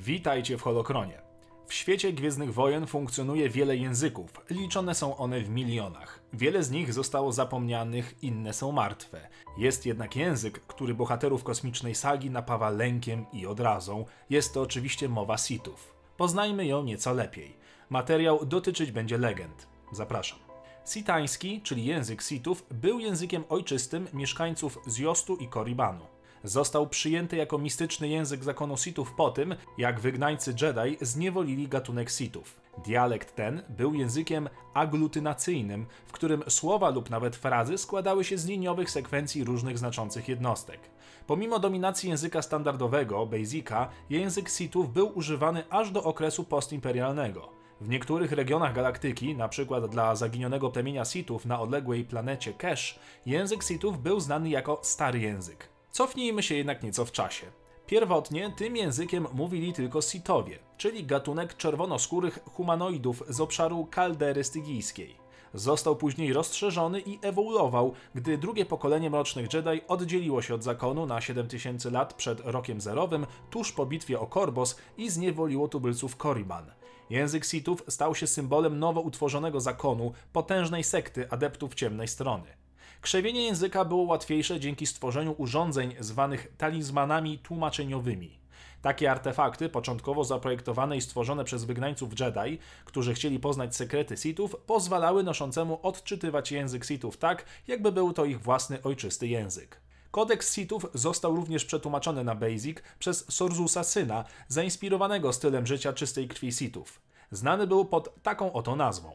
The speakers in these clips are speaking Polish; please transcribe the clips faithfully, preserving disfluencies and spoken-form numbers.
Witajcie w Holokronie. W świecie Gwiezdnych Wojen funkcjonuje wiele języków, liczone są one w milionach. Wiele z nich zostało zapomnianych, inne są martwe. Jest jednak język, który bohaterów kosmicznej sagi napawa lękiem i odrazą. Jest to oczywiście mowa Sithów. Poznajmy ją nieco lepiej. Materiał dotyczyć będzie legend. Zapraszam. Sitański, czyli język Sithów, był językiem ojczystym mieszkańców Zjostu i Koribanu. Został przyjęty jako mistyczny język zakonu Sithów po tym, jak wygnańcy Jedi zniewolili gatunek Sithów. Dialekt ten był językiem aglutynacyjnym, w którym słowa lub nawet frazy składały się z liniowych sekwencji różnych znaczących jednostek. Pomimo dominacji języka standardowego, Basica, język Sithów był używany aż do okresu postimperialnego. W niektórych regionach galaktyki, np. dla zaginionego plemienia Sithów na odległej planecie Kesh, język Sithów był znany jako stary język. Cofnijmy się jednak nieco w czasie. Pierwotnie tym językiem mówili tylko Sithowie, czyli gatunek czerwonoskórych humanoidów z obszaru kaldery stygijskiej. Został później rozszerzony i ewoluował, gdy drugie pokolenie Mrocznych Jedi oddzieliło się od zakonu na siedem tysięcy lat przed rokiem zerowym, tuż po bitwie o Korbos i zniewoliło tubylców Koriban. Język Sithów stał się symbolem nowo utworzonego zakonu, potężnej sekty adeptów ciemnej strony. Krzewienie języka było łatwiejsze dzięki stworzeniu urządzeń zwanych talizmanami tłumaczeniowymi. Takie artefakty, początkowo zaprojektowane i stworzone przez wygnańców Jedi, którzy chcieli poznać sekrety Sithów, pozwalały noszącemu odczytywać język Sithów tak, jakby był to ich własny ojczysty język. Kodeks Sithów został również przetłumaczony na Basic przez Sorzusa syna, zainspirowanego stylem życia czystej krwi Sithów. Znany był pod taką oto nazwą.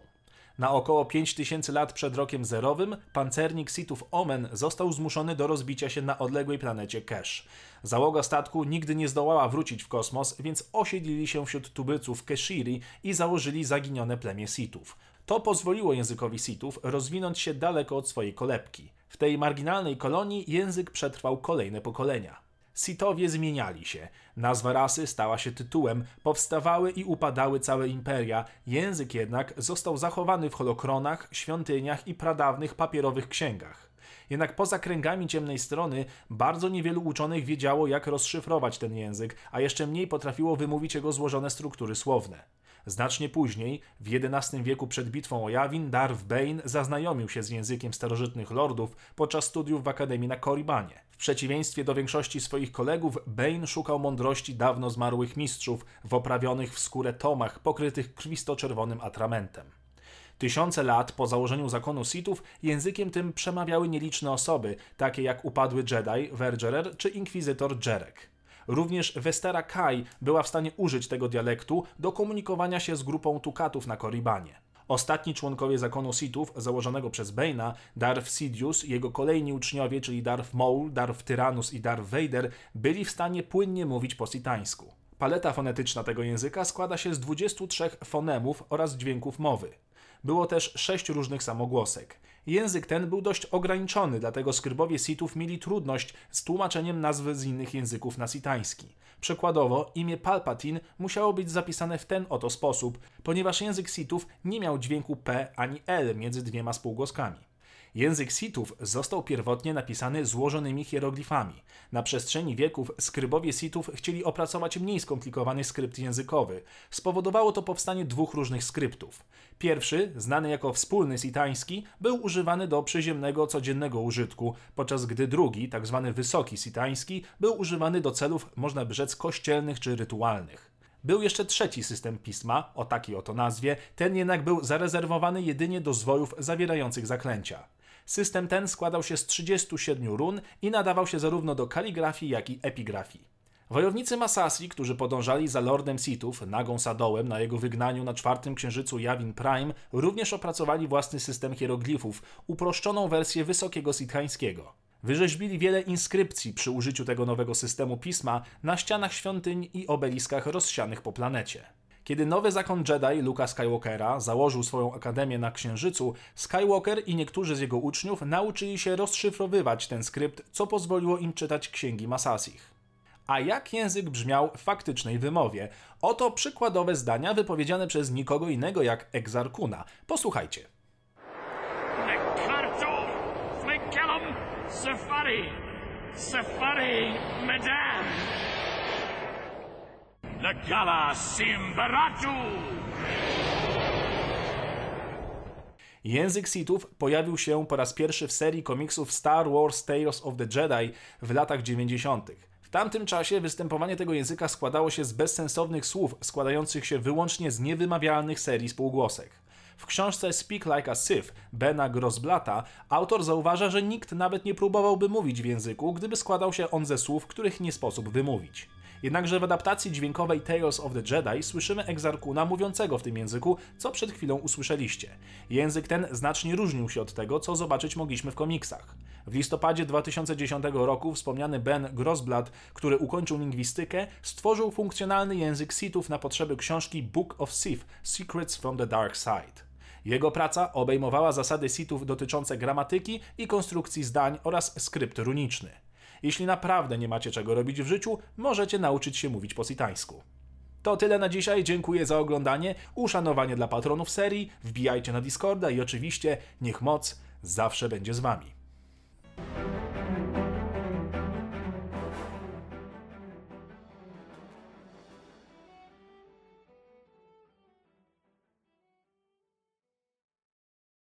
Na około pięć tysięcy lat przed rokiem zerowym pancernik Sithów Omen został zmuszony do rozbicia się na odległej planecie Kesh. Załoga statku nigdy nie zdołała wrócić w kosmos, więc osiedlili się wśród tubylców Keshiri i założyli zaginione plemię Sithów. To pozwoliło językowi Sithów rozwinąć się daleko od swojej kolebki. W tej marginalnej kolonii język przetrwał kolejne pokolenia. Sithowie zmieniali się, nazwa rasy stała się tytułem, powstawały i upadały całe imperia, język jednak został zachowany w holokronach, świątyniach i pradawnych papierowych księgach. Jednak poza kręgami ciemnej strony bardzo niewielu uczonych wiedziało, jak rozszyfrować ten język, a jeszcze mniej potrafiło wymówić jego złożone struktury słowne. Znacznie później, w jedenastym wieku przed bitwą o Yavin, Darth Bane zaznajomił się z językiem starożytnych lordów podczas studiów w Akademii na Koribanie. W przeciwieństwie do większości swoich kolegów, Bane szukał mądrości dawno zmarłych mistrzów w oprawionych w skórę tomach pokrytych krwisto-czerwonym atramentem. Tysiące lat po założeniu zakonu Sithów językiem tym przemawiały nieliczne osoby, takie jak upadły Jedi, Vergerer czy inkwizytor Jarek. Również Westera Kai była w stanie użyć tego dialektu do komunikowania się z grupą Tukatów na Koribanie. Ostatni członkowie zakonu Sithów, założonego przez Bane'a, Darth Sidious i jego kolejni uczniowie, czyli Darth Maul, Darth Tyrannus i Darth Vader, byli w stanie płynnie mówić po sitańsku. Paleta fonetyczna tego języka składa się z dwudziestu trzech fonemów oraz dźwięków mowy. Było też sześć różnych samogłosek. Język ten był dość ograniczony, dlatego skrybowie Sithów mieli trudność z tłumaczeniem nazw z innych języków na sitański. Przykładowo imię Palpatin musiało być zapisane w ten oto sposób, ponieważ język Sithów nie miał dźwięku P ani L między dwiema spółgłoskami. Język Sithów został pierwotnie napisany złożonymi hieroglifami. Na przestrzeni wieków skrybowie Sithów chcieli opracować mniej skomplikowany skrypt językowy. Spowodowało to powstanie dwóch różnych skryptów. Pierwszy, znany jako wspólny sitański, był używany do przyziemnego, codziennego użytku, podczas gdy drugi, tzw. wysoki sitański, był używany do celów, można by rzec, kościelnych czy rytualnych. Był jeszcze trzeci system pisma, o takiej oto nazwie, ten jednak był zarezerwowany jedynie do zwojów zawierających zaklęcia. System ten składał się z trzydziestu siedmiu run i nadawał się zarówno do kaligrafii, jak i epigrafii. Wojownicy Masasi, którzy podążali za lordem Sithów, Nagą Sadołem, na jego wygnaniu na czwartym księżycu Yavin Prime, również opracowali własny system hieroglifów, uproszczoną wersję wysokiego sithańskiego. Wyrzeźbili wiele inskrypcji przy użyciu tego nowego systemu pisma na ścianach świątyń i obeliskach rozsianych po planecie. Kiedy nowy zakon Jedi, Luke'a Skywalkera, założył swoją akademię na Księżycu, Skywalker i niektórzy z jego uczniów nauczyli się rozszyfrowywać ten skrypt, co pozwoliło im czytać księgi Masasich. A jak język brzmiał w faktycznej wymowie? Oto przykładowe zdania wypowiedziane przez nikogo innego jak Exar Kuna. Posłuchajcie. Safari, Safari, Madame. Nagala Simbaratu! Język Sithów pojawił się po raz pierwszy w serii komiksów Star Wars Tales of the Jedi w latach dziewięćdziesiątych. W tamtym czasie występowanie tego języka składało się z bezsensownych słów składających się wyłącznie z niewymawialnych serii spółgłosek. W książce Speak Like a Sith Bena Grosblata autor zauważa, że nikt nawet nie próbowałby mówić w języku, gdyby składał się on ze słów, których nie sposób wymówić. Jednakże w adaptacji dźwiękowej Tales of the Jedi słyszymy Exar Kuna mówiącego w tym języku, co przed chwilą usłyszeliście. Język ten znacznie różnił się od tego, co zobaczyć mogliśmy w komiksach. W listopadzie dwa tysiące dziesiątego roku wspomniany Ben Grosblatt, który ukończył lingwistykę, stworzył funkcjonalny język Sithów na potrzeby książki Book of Sith – Secrets from the Dark Side. Jego praca obejmowała zasady Sithów dotyczące gramatyki i konstrukcji zdań oraz skrypt runiczny. Jeśli naprawdę nie macie czego robić w życiu, możecie nauczyć się mówić po sitańsku. To tyle na dzisiaj, dziękuję za oglądanie, uszanowanie dla patronów serii, wbijajcie na Discorda i oczywiście niech moc zawsze będzie z wami.